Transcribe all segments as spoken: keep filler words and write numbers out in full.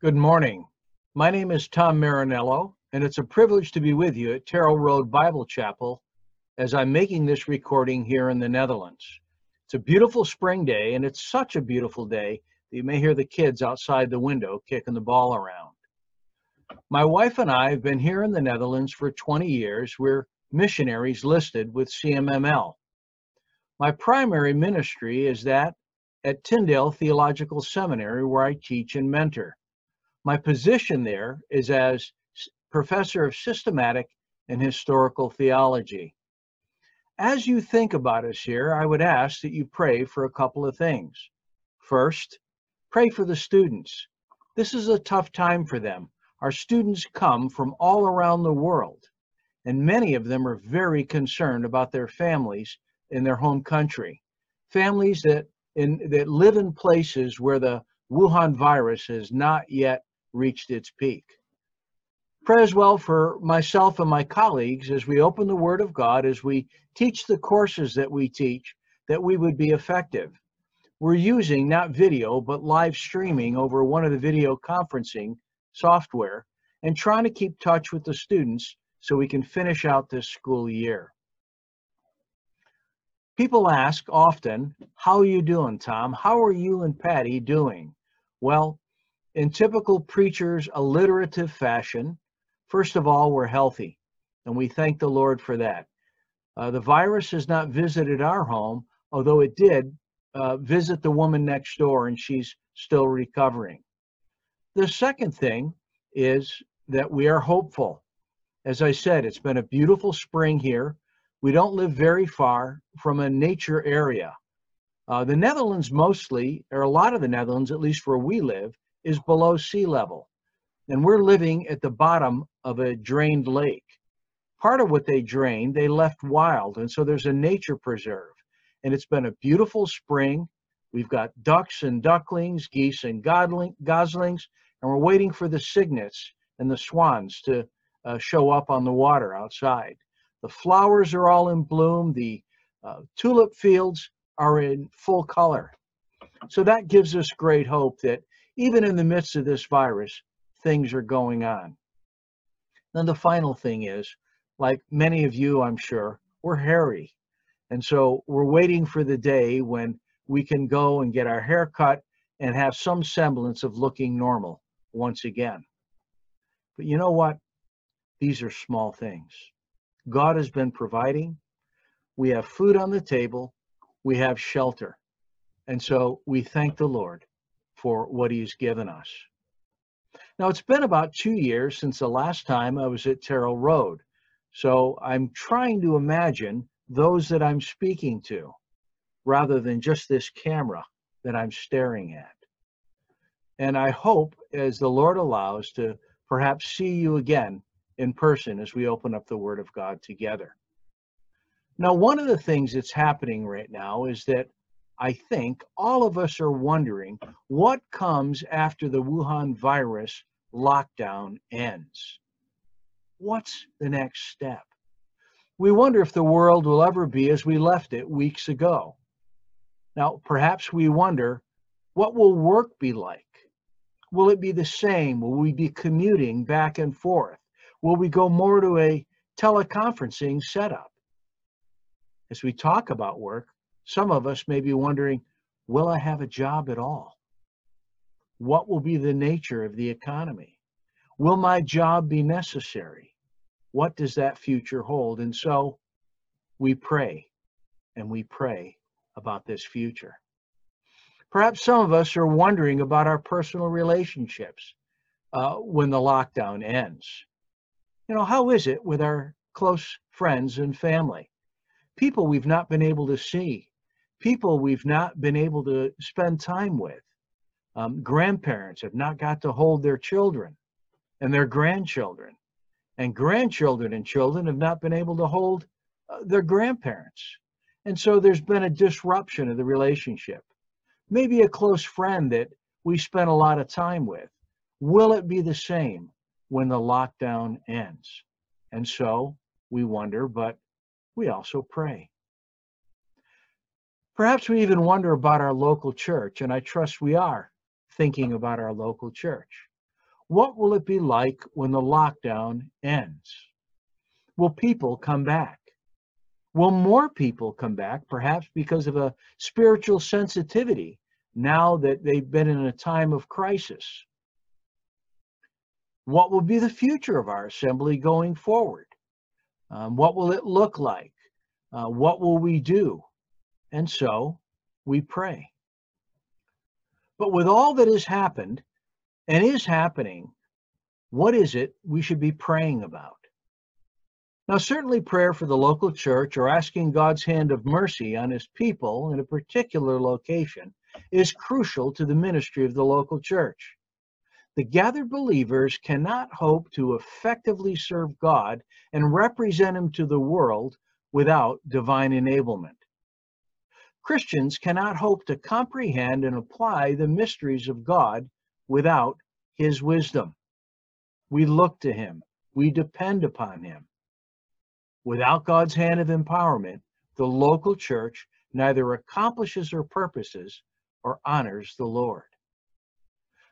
Good morning. My name is Tom Marinello, and it's a privilege to be with you at Terrell Road Bible Chapel as I'm making this recording here in the Netherlands. It's a beautiful spring day, and it's such a beautiful day that you may hear the kids outside the window kicking the ball around. My wife and I have been here in the Netherlands for twenty years. We're missionaries listed with C M M L. My primary ministry is that at Tyndale Theological Seminary, where I teach and mentor. My position there is as Professor of Systematic and Historical Theology. As you think about us here, I would ask that you pray for a couple of things. First, pray for the students. This is a tough time for them. Our students come from all around the world, and many of them are very concerned about their families in their home country, families that, in, that live in places where the Wuhan virus has not yet reached its peak. Pray as well for myself and my colleagues as we open the Word of God, as we teach the courses that we teach, that we would be effective. We're using not video, but live streaming over one of the video conferencing software and trying to keep touch with the students so we can finish out this school year. People ask often, "How are you doing, Tom? How are you and Patty doing?" Well, in typical preacher's alliterative fashion, first of all, we're healthy, and we thank the Lord for that. Uh, the virus has not visited our home, although it did uh, visit the woman next door, and she's still recovering. The second thing is that we are hopeful. As I said, it's been a beautiful spring here. We don't live very far from a nature area. Uh, the Netherlands mostly, or a lot of the Netherlands, at least where we live, is below sea level. And we're living at the bottom of a drained lake. Part of what they drained, they left wild, and so there's a nature preserve. And it's been a beautiful spring. We've got ducks and ducklings, geese and goslings, and we're waiting for the cygnets and the swans to uh, show up on the water outside. The flowers are all in bloom. The uh, tulip fields are in full color. So that gives us great hope that even in the midst of this virus, things are going on. Then the final thing is, like many of you, I'm sure, we're hairy. And so we're waiting for the day when we can go and get our hair cut and have some semblance of looking normal once again. But you know what? These are small things. God has been providing. We have food on the table. We have shelter. And so we thank the Lord for what He's given us. Now, it's been about two years since the last time I was at Terrell Road. So I'm trying to imagine those that I'm speaking to rather than just this camera that I'm staring at. And I hope, as the Lord allows, to perhaps see you again in person as we open up the Word of God together. Now, one of the things that's happening right now is that I think all of us are wondering what comes after the Wuhan virus lockdown ends. What's the next step? We wonder if the world will ever be as we left it weeks ago. Now, perhaps we wonder, what will work be like? Will it be the same? Will we be commuting back and forth? Will we go more to a teleconferencing setup? As we talk about work, some of us may be wondering, will I have a job at all? What will be the nature of the economy? Will my job be necessary? What does that future hold? And so we pray, and we pray about this future. Perhaps some of us are wondering about our personal relationships uh, when the lockdown ends. You know, how is it with our close friends and family? People we've not been able to see, people we've not been able to spend time with. Um, grandparents have not got to hold their children and their grandchildren, and grandchildren and children have not been able to hold uh, their grandparents. And so there's been a disruption of the relationship. Maybe a close friend that we spent a lot of time with. Will it be the same when the lockdown ends? And so we wonder, but we also pray. Perhaps we even wonder about our local church, and I trust we are thinking about our local church. What will it be like when the lockdown ends? Will people come back? Will more people come back, perhaps because of a spiritual sensitivity now that they've been in a time of crisis? What will be the future of our assembly going forward? Um, what will it look like? Uh, what will we do? And so we pray. But with all that has happened and is happening, what is it we should be praying about? Now, certainly prayer for the local church or asking God's hand of mercy on his people in a particular location is crucial to the ministry of the local church. The gathered believers cannot hope to effectively serve God and represent him to the world without divine enablement. Christians cannot hope to comprehend and apply the mysteries of God without his wisdom. We look to him. We depend upon him. Without God's hand of empowerment, the local church neither accomplishes her purposes or honors the Lord.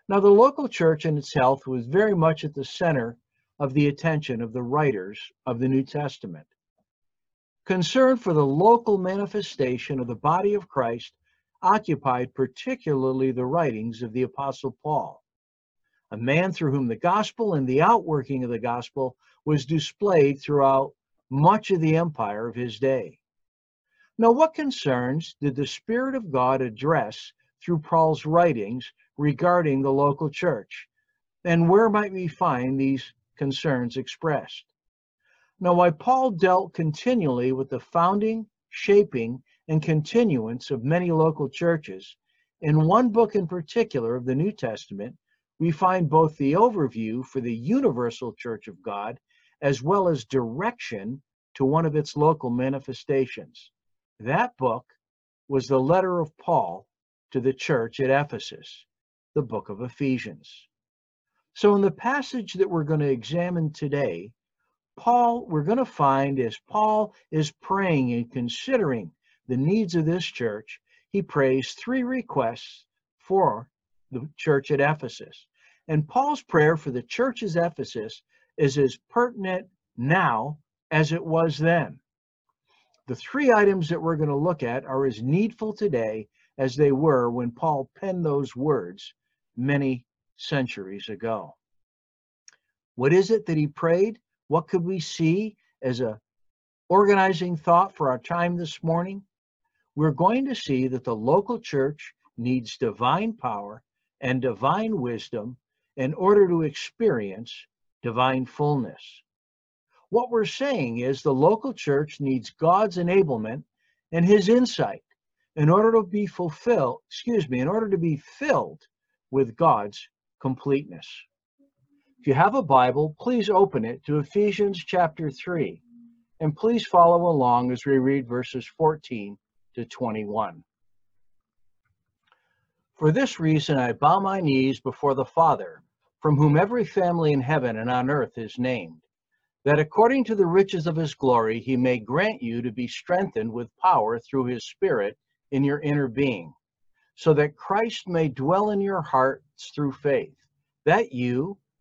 Now, the local church in its health was very much at the center of the attention of the writers of the New Testament. Concern for the local manifestation of the body of Christ occupied particularly the writings of the Apostle Paul, a man through whom the gospel and the outworking of the gospel was displayed throughout much of the empire of his day. Now, what concerns did the Spirit of God address through Paul's writings regarding the local church, and where might we find these concerns expressed? Now, while Paul dealt continually with the founding, shaping, and continuance of many local churches, in one book in particular of the New Testament, we find both the overview for the universal church of God as well as direction to one of its local manifestations. That book was the letter of Paul to the church at Ephesus, the book of Ephesians. So in the passage that we're going to examine today, Paul, we're going to find as Paul is praying and considering the needs of this church, he prays three requests for the church at Ephesus. And Paul's prayer for the church at Ephesus is as pertinent now as it was then. The three items that we're going to look at are as needful today as they were when Paul penned those words many centuries ago. What is it that he prayed? What could we see as an organizing thought for our time this morning? We're going to see that the local church needs divine power and divine wisdom in order to experience divine fullness. What we're saying is the local church needs God's enablement and his insight in order to be fulfilled, excuse me, in order to be filled with God's completeness. If you have a Bible, please open it to Ephesians chapter three, and please follow along as we read verses fourteen to twenty-one. For this reason, I bow my knees before the Father, from whom every family in heaven and on earth is named, that according to the riches of his glory, he may grant you to be strengthened with power through his Spirit in your inner being, so that Christ may dwell in your hearts through faith, that you,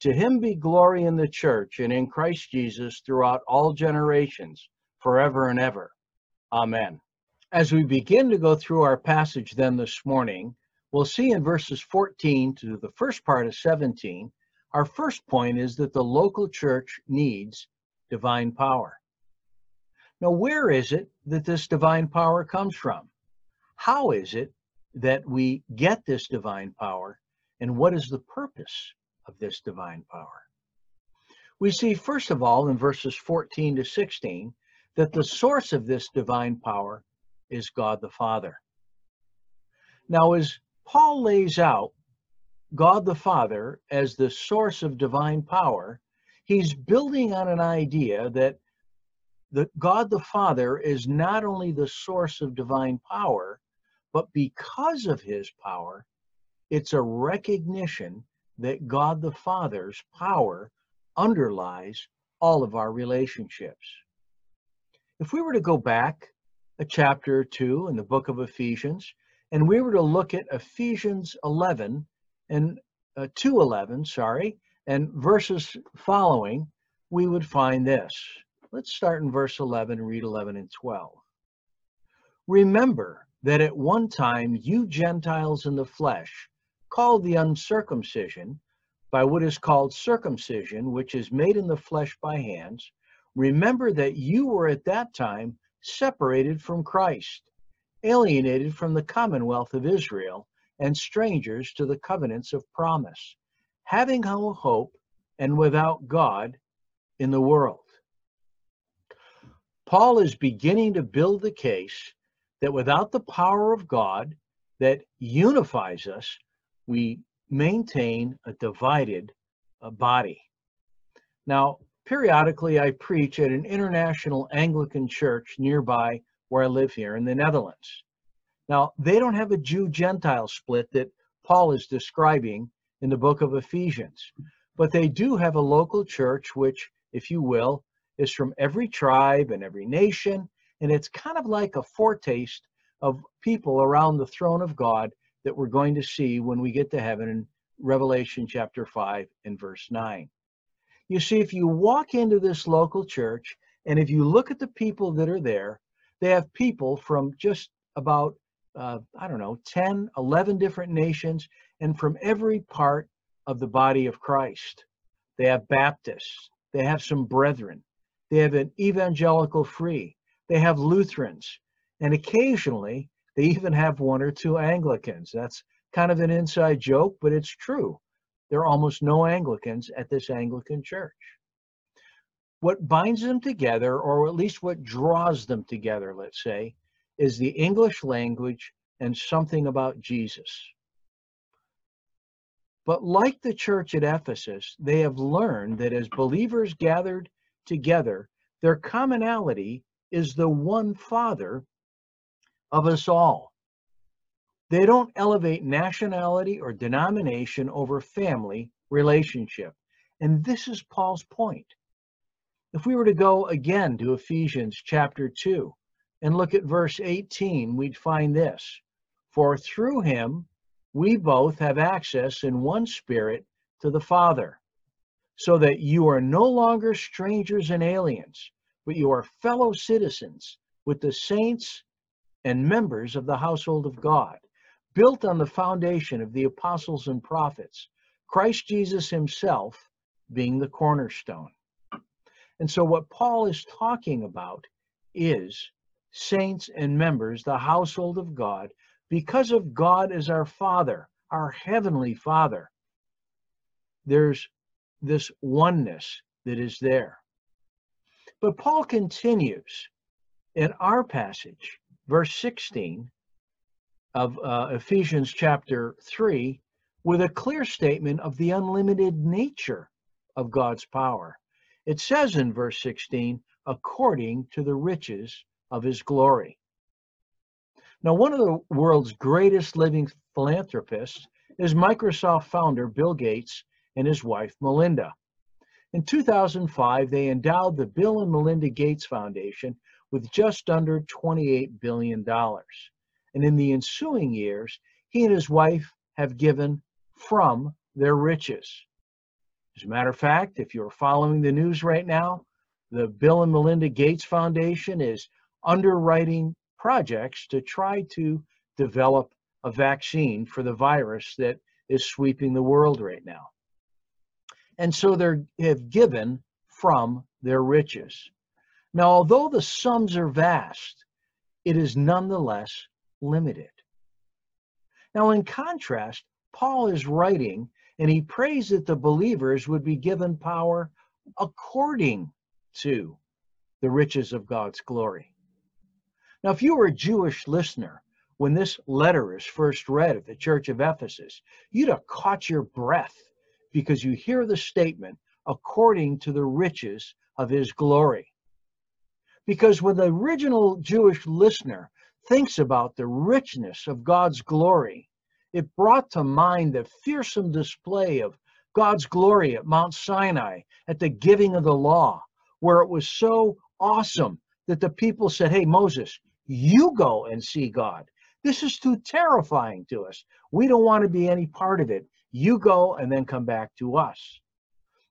to him be glory in the church and in Christ Jesus throughout all generations, forever and ever. Amen. As we begin to go through our passage then this morning, we'll see in verses fourteen to the first part of seventeen, our first point is that the local church needs divine power. Now, where is it that this divine power comes from? How is it that we get this divine power? And what is the purpose of this divine power? We see, first of all, in verses fourteen to sixteen, that the source of this divine power is God the Father. Now, as Paul lays out God the Father as the source of divine power, he's building on an idea that that God the Father is not only the source of divine power, but because of his power, it's a recognition that God the Father's power underlies all of our relationships. If we were to go back a chapter or two in the book of Ephesians, and we were to look at Ephesians eleven and uh, two eleven, sorry, and verses following, we would find this. Let's start in verse eleven and read eleven and twelve. Remember that at one time you Gentiles in the flesh, called the uncircumcision, by what is called circumcision, which is made in the flesh by hands, remember that you were at that time separated from Christ, alienated from the commonwealth of Israel, and strangers to the covenants of promise, having no hope and without God in the world. Paul is beginning to build the case that without the power of God that unifies us, we maintain a divided uh, body. Now, periodically I preach at an international Anglican church nearby where I live here in the Netherlands. Now, they don't have a Jew-Gentile split that Paul is describing in the book of Ephesians, but they do have a local church which, if you will, is from every tribe and every nation, and it's kind of like a foretaste of people around the throne of God that we're going to see when we get to heaven in Revelation chapter five and verse nine. You see, if you walk into this local church, and if you look at the people that are there, they have people from just about, uh, I don't know, ten, eleven different nations, and from every part of the body of Christ. They have Baptists, they have some Brethren, they have an evangelical free, they have Lutherans, and occasionally they even have one or two Anglicans. That's kind of an inside joke, but it's true. There are almost no Anglicans at this Anglican church. What binds them together, or at least what draws them together, let's say, is the English language and something about Jesus. But like the church at Ephesus, they have learned that as believers gathered together, their commonality is the one Father of us all. They don't elevate nationality or denomination over family relationship. And this is Paul's point. If we were to go again to Ephesians chapter two and look at verse eighteen, we'd find this. For through him, we both have access in one Spirit to the Father. So that you are no longer strangers and aliens, but you are fellow citizens with the saints and members of the household of God, built on the foundation of the apostles and prophets, Christ Jesus himself being the cornerstone. And so what Paul is talking about is saints and members, the household of God, because of God as our Father, our heavenly Father. There's this oneness that is there. But Paul continues in our passage, verse sixteen of uh, Ephesians chapter three, with a clear statement of the unlimited nature of God's power. It says in verse sixteen, according to the riches of his glory. Now, one of the world's greatest living philanthropists is Microsoft founder Bill Gates and his wife Melinda. In two thousand five, they endowed the Bill and Melinda Gates Foundation with just under twenty-eight billion dollars. And in the ensuing years, he and his wife have given from their riches. As a matter of fact, if you're following the news right now, the Bill and Melinda Gates Foundation is underwriting projects to try to develop a vaccine for the virus that is sweeping the world right now. And so they have given from their riches. Now, although the sums are vast, it is nonetheless limited. Now, in contrast, Paul is writing, and he prays that the believers would be given power according to the riches of God's glory. Now, if you were a Jewish listener, when this letter is first read at the church of Ephesus, you'd have caught your breath, because you hear the statement, according to the riches of his glory. Because when the original Jewish listener thinks about the richness of God's glory, it brought to mind the fearsome display of God's glory at Mount Sinai, at the giving of the law, where it was so awesome that the people said, "Hey, Moses, you go and see God. This is too terrifying to us. We don't want to be any part of it. You go and then come back to us."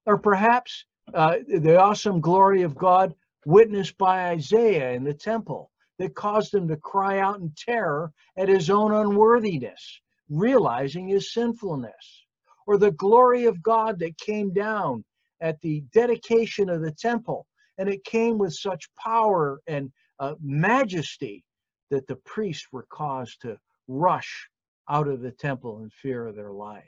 Or perhaps uh, the awesome glory of God witnessed by Isaiah in the temple that caused him to cry out in terror at his own unworthiness, realizing his sinfulness. Or the glory of God that came down at the dedication of the temple, and it came with such power and uh, majesty that the priests were caused to rush out of the temple in fear of their lives.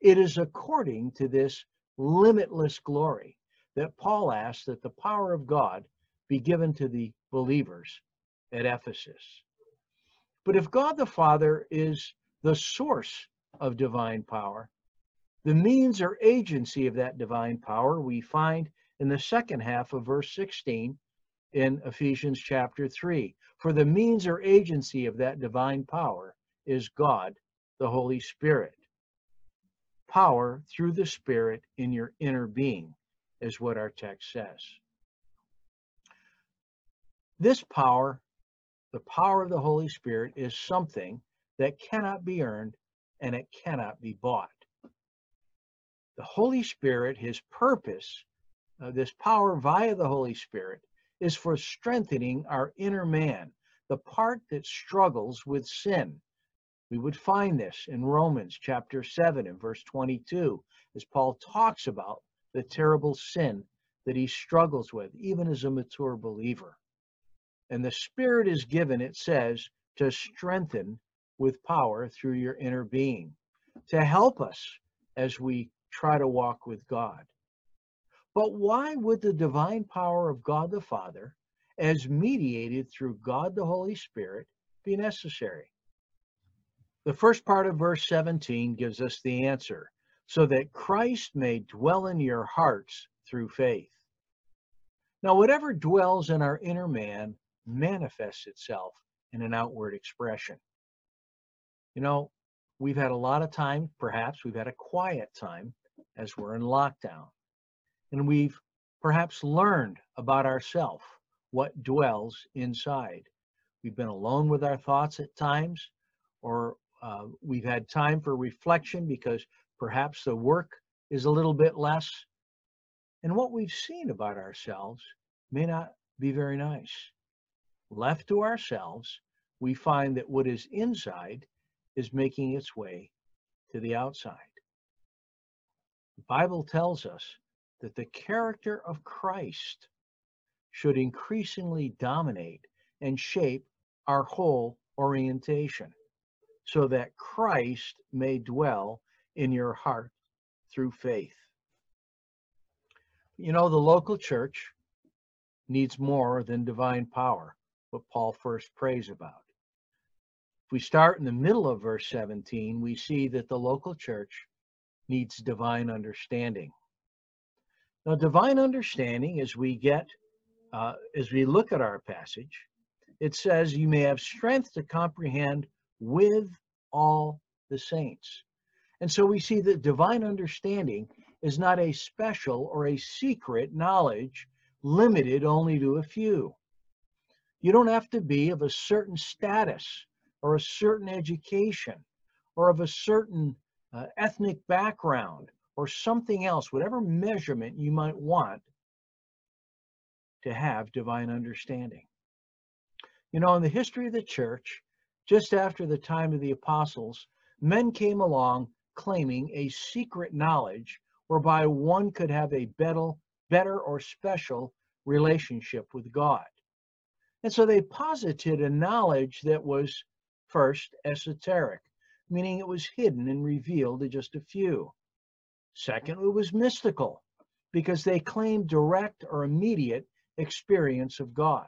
It is according to this limitless glory that Paul asks that the power of God be given to the believers at Ephesus. But if God the Father is the source of divine power, the means or agency of that divine power we find in the second half of verse sixteen in Ephesians chapter three. For the means or agency of that divine power is God, the Holy Spirit. Power through the Spirit in your inner being is what our text says. This power, the power of the Holy Spirit, is something that cannot be earned and it cannot be bought. The Holy Spirit, his purpose, uh, this power via the Holy Spirit, is for strengthening our inner man, the part that struggles with sin. We would find this in Romans chapter seven and verse twenty-two, as Paul talks about the terrible sin that he struggles with, even as a mature believer. And the Spirit is given, it says, to strengthen with power through your inner being, to help us as we try to walk with God. But why would the divine power of God the Father, as mediated through God the Holy Spirit, be necessary? The first part of verse seventeen gives us the answer, so that Christ may dwell in your hearts through faith. Now, whatever dwells in our inner man manifests itself in an outward expression. You know, we've had a lot of time, perhaps we've had a quiet time as we're in lockdown. And we've perhaps learned about ourselves, what dwells inside. We've been alone with our thoughts at times, or uh, we've had time for reflection because perhaps the work is a little bit less. And what we've seen about ourselves may not be very nice. Left to ourselves, we find that what is inside is making its way to the outside. The Bible tells us that the character of Christ should increasingly dominate and shape our whole orientation, so that Christ may dwell in your heart through faith. You know, the local church needs more than divine power, what Paul first prays about. If we start in the middle of verse seventeen, we see that the local church needs divine understanding. Now, divine understanding, as we get, uh, as we look at our passage, it says, "You may have strength to comprehend with all the saints." And so we see that divine understanding is not a special or a secret knowledge limited only to a few. You don't have to be of a certain status or a certain education or of a certain uh, ethnic background or something else, whatever measurement you might want, to have divine understanding. You know, in the history of the church, just after the time of the apostles, men came along claiming a secret knowledge whereby one could have a better or special relationship with God. And so they posited a knowledge that was first esoteric, meaning it was hidden and revealed to just a few. Second, it was mystical, because they claimed direct or immediate experience of God.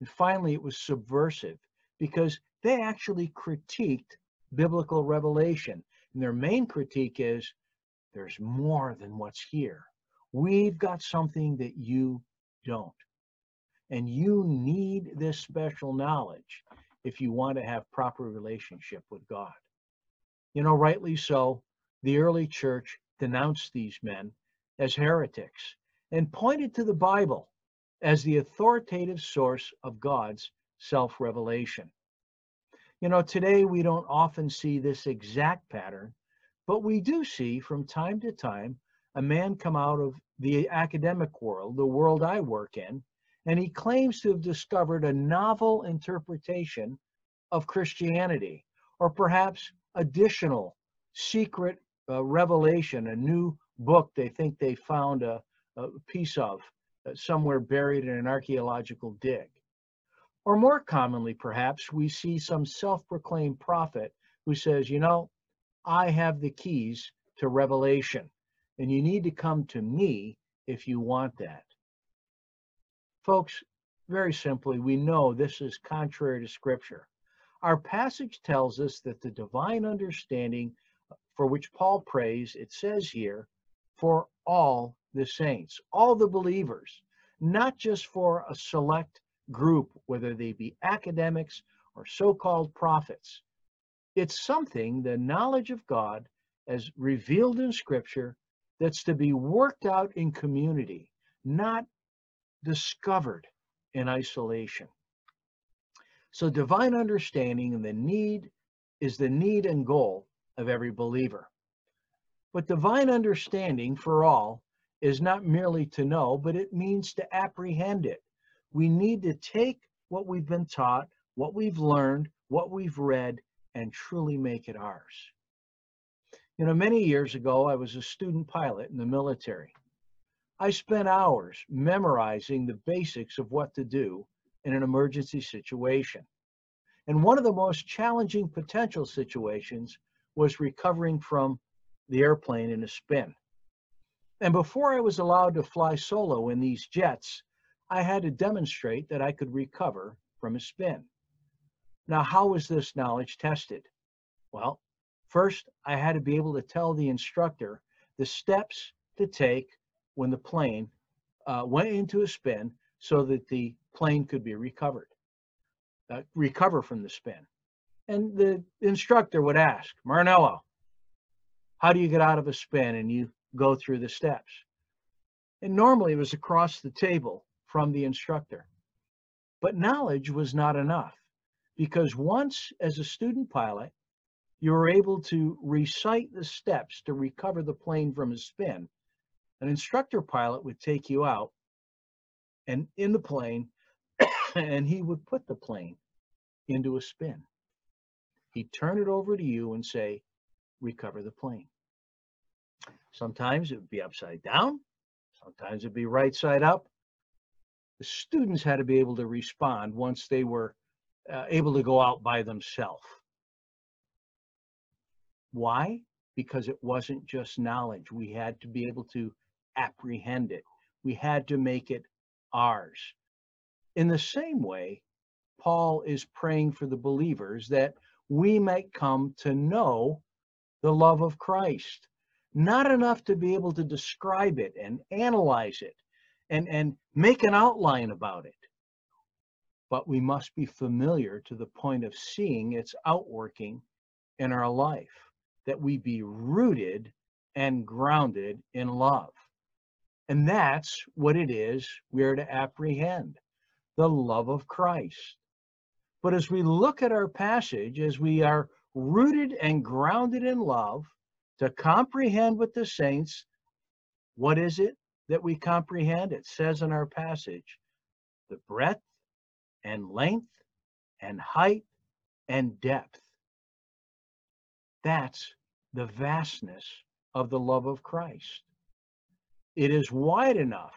And finally, it was subversive, because they actually critiqued biblical revelation. And their main critique is, there's more than what's here. We've got something that you don't. And you need this special knowledge if you want to have proper relationship with God. You know, rightly so, the early church denounced these men as heretics and pointed to the Bible as the authoritative source of God's self-revelation. You know, today we don't often see this exact pattern, but we do see from time to time a man come out of the academic world, the world I work in, and he claims to have discovered a novel interpretation of Christianity, or perhaps additional secret uh, revelation, a new book they think they found a, a piece of uh, somewhere buried in an archaeological dig. Or more commonly, perhaps, we see some self-proclaimed prophet who says, you know, I have the keys to revelation, and you need to come to me if you want that. Folks, very simply, we know this is contrary to Scripture. Our passage tells us that the divine understanding for which Paul prays, it says here, for all the saints, all the believers, not just for a select group, whether they be academics or so-called prophets. It's something, the knowledge of God as revealed in Scripture, that's to be worked out in community, not discovered in isolation. So divine understanding and the need is the need and goal of every believer. But divine understanding for all is not merely to know, but it means to apprehend it. We need to take what we've been taught, what we've learned, what we've read, and truly make it ours. You know, many years ago, I was a student pilot in the military. I spent hours memorizing the basics of what to do in an emergency situation. And one of the most challenging potential situations was recovering from the airplane in a spin. And before I was allowed to fly solo in these jets, I had to demonstrate that I could recover from a spin. Now, how was this knowledge tested? Well, first, I had to be able to tell the instructor the steps to take when the plane uh, went into a spin so that the plane could be recovered, uh, recover from the spin. And the instructor would ask, Marinello, how do you get out of a spin? And you go through the steps. And normally it was across the table from the instructor. But knowledge was not enough, because once as a student pilot, you were able to recite the steps to recover the plane from a spin, an instructor pilot would take you out and in the plane, and he would put the plane into a spin. He'd turn it over to you and say, recover the plane. Sometimes it would be upside down. Sometimes it would be right side up. The students had to be able to respond once they were uh, able to go out by themselves. Why? Because it wasn't just knowledge. We had to be able to apprehend it. We had to make it ours. In the same way, Paul is praying for the believers that we might come to know the love of Christ. Not enough to be able to describe it and analyze it and, and make an outline about it. But we must be familiar to the point of seeing its outworking in our life, that we be rooted and grounded in love. And that's what it is we are to apprehend, the love of Christ. But as we look at our passage, as we are rooted and grounded in love, to comprehend with the saints, what is it that we comprehend? It says in our passage, the breadth and length and height and depth. That's the vastness of the love of Christ. It is wide enough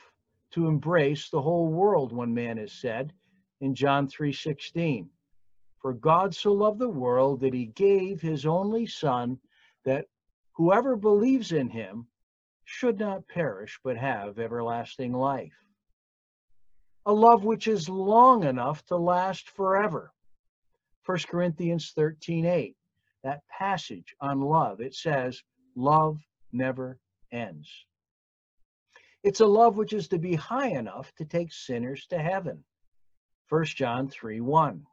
to embrace the whole world, one man has said in John three sixteen. For God so loved the world that he gave his only Son, that whoever believes in him should not perish but have everlasting life. A love which is long enough to last forever. First Corinthians thirteen eight. That passage on love, it says, love never ends. It's a love which is to be high enough to take sinners to heaven, First John three one.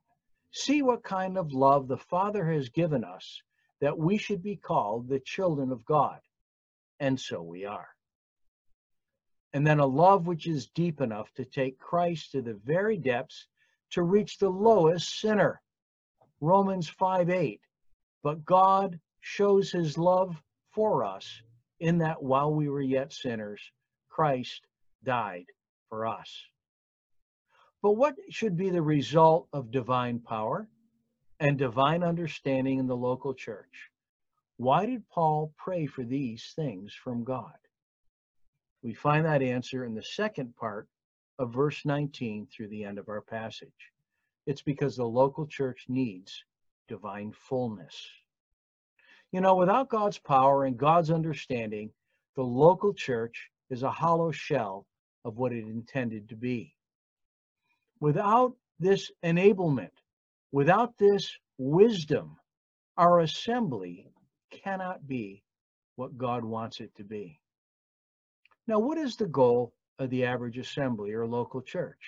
See what kind of love the Father has given us, that we should be called the children of God. And so we are. And then a love which is deep enough to take Christ to the very depths, to reach the lowest sinner. Romans five eight. But God shows his love for us in that while we were yet sinners, Christ died for us. But what should be the result of divine power and divine understanding in the local church? Why did Paul pray for these things from God? We find that answer in the second part of verse nineteen through the end of our passage. It's because the local church needs divine fullness. You know, without God's power and God's understanding, the local church is a hollow shell of what it intended to be. Without this enablement, without this wisdom, our assembly cannot be what God wants it to be. Now, what is the goal of the average assembly or local church?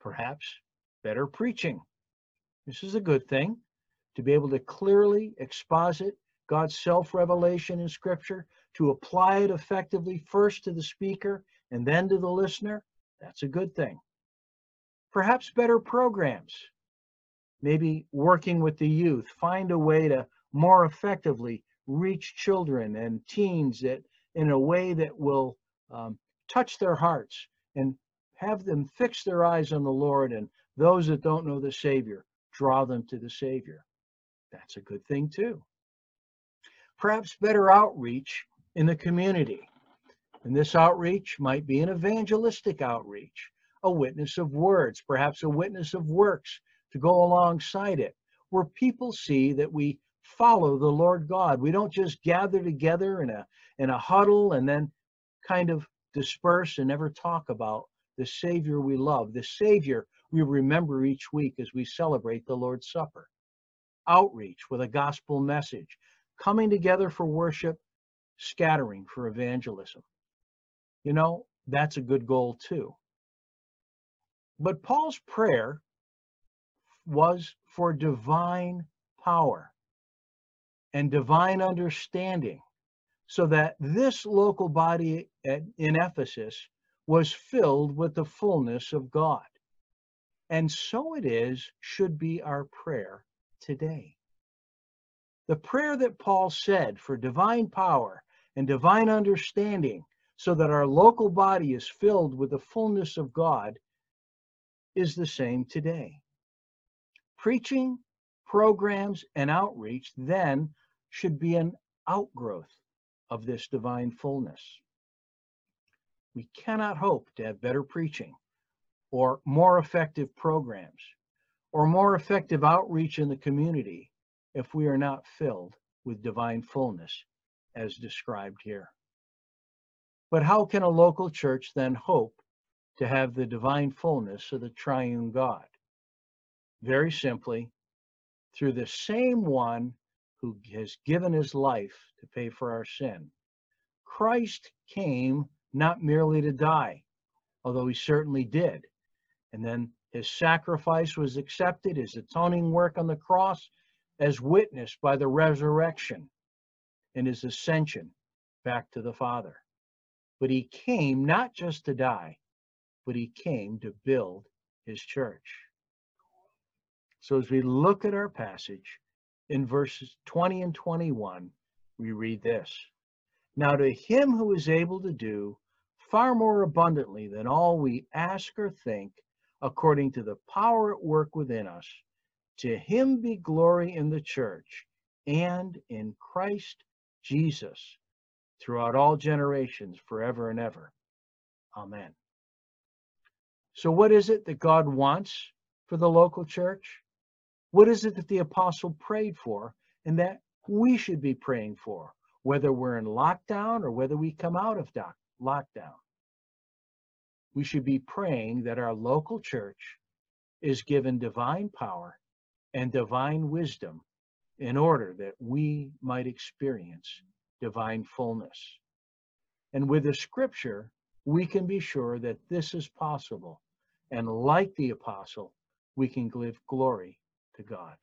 Perhaps better preaching. This is a good thing, to be able to clearly exposit God's self-revelation in Scripture, to apply it effectively first to the speaker and then to the listener. That's a good thing. Perhaps better programs. Maybe working with the youth, find a way to more effectively reach children and teens that in a way that will um, touch their hearts and have them fix their eyes on the Lord, and those that don't know the Savior, draw them to the Savior. That's a good thing too. Perhaps better outreach in the community. And this outreach might be an evangelistic outreach, a witness of words, perhaps a witness of works to go alongside it, where people see that we follow the Lord God. We don't just gather together in a, in a huddle and then kind of disperse and never talk about the Savior we love, the Savior we remember each week as we celebrate the Lord's Supper. Outreach with a gospel message, coming together for worship, scattering for evangelism. You know, that's a good goal too. But Paul's prayer was for divine power and divine understanding, so that this local body at, in Ephesus was filled with the fullness of God. And so it is, should be our prayer today. The prayer that Paul said for divine power and divine understanding, so that our local body is filled with the fullness of God, is the same today. Preaching, programs, and outreach then should be an outgrowth of this divine fullness. We cannot hope to have better preaching or more effective programs or more effective outreach in the community if we are not filled with divine fullness as described here. But how can a local church then hope to have the divine fullness of the triune God? Very simply, through the same one who has given his life to pay for our sin. Christ came not merely to die, although he certainly did. And then his sacrifice was accepted, his atoning work on the cross, as witnessed by the resurrection and his ascension back to the Father. But he came not just to die, but he came to build his church. So as we look at our passage, in verses twenty and twenty-one, we read this. Now to him who is able to do far more abundantly than all we ask or think, according to the power at work within us, to him be glory in the church and in Christ Jesus throughout all generations, forever and ever. Amen. So what is it that God wants for the local church? What is it that the apostle prayed for and that we should be praying for, whether we're in lockdown or whether we come out of doc- lockdown? We should be praying that our local church is given divine power and divine wisdom in order that we might experience divine fullness. And with the Scripture, we can be sure that this is possible And like the apostle, we can give glory to God.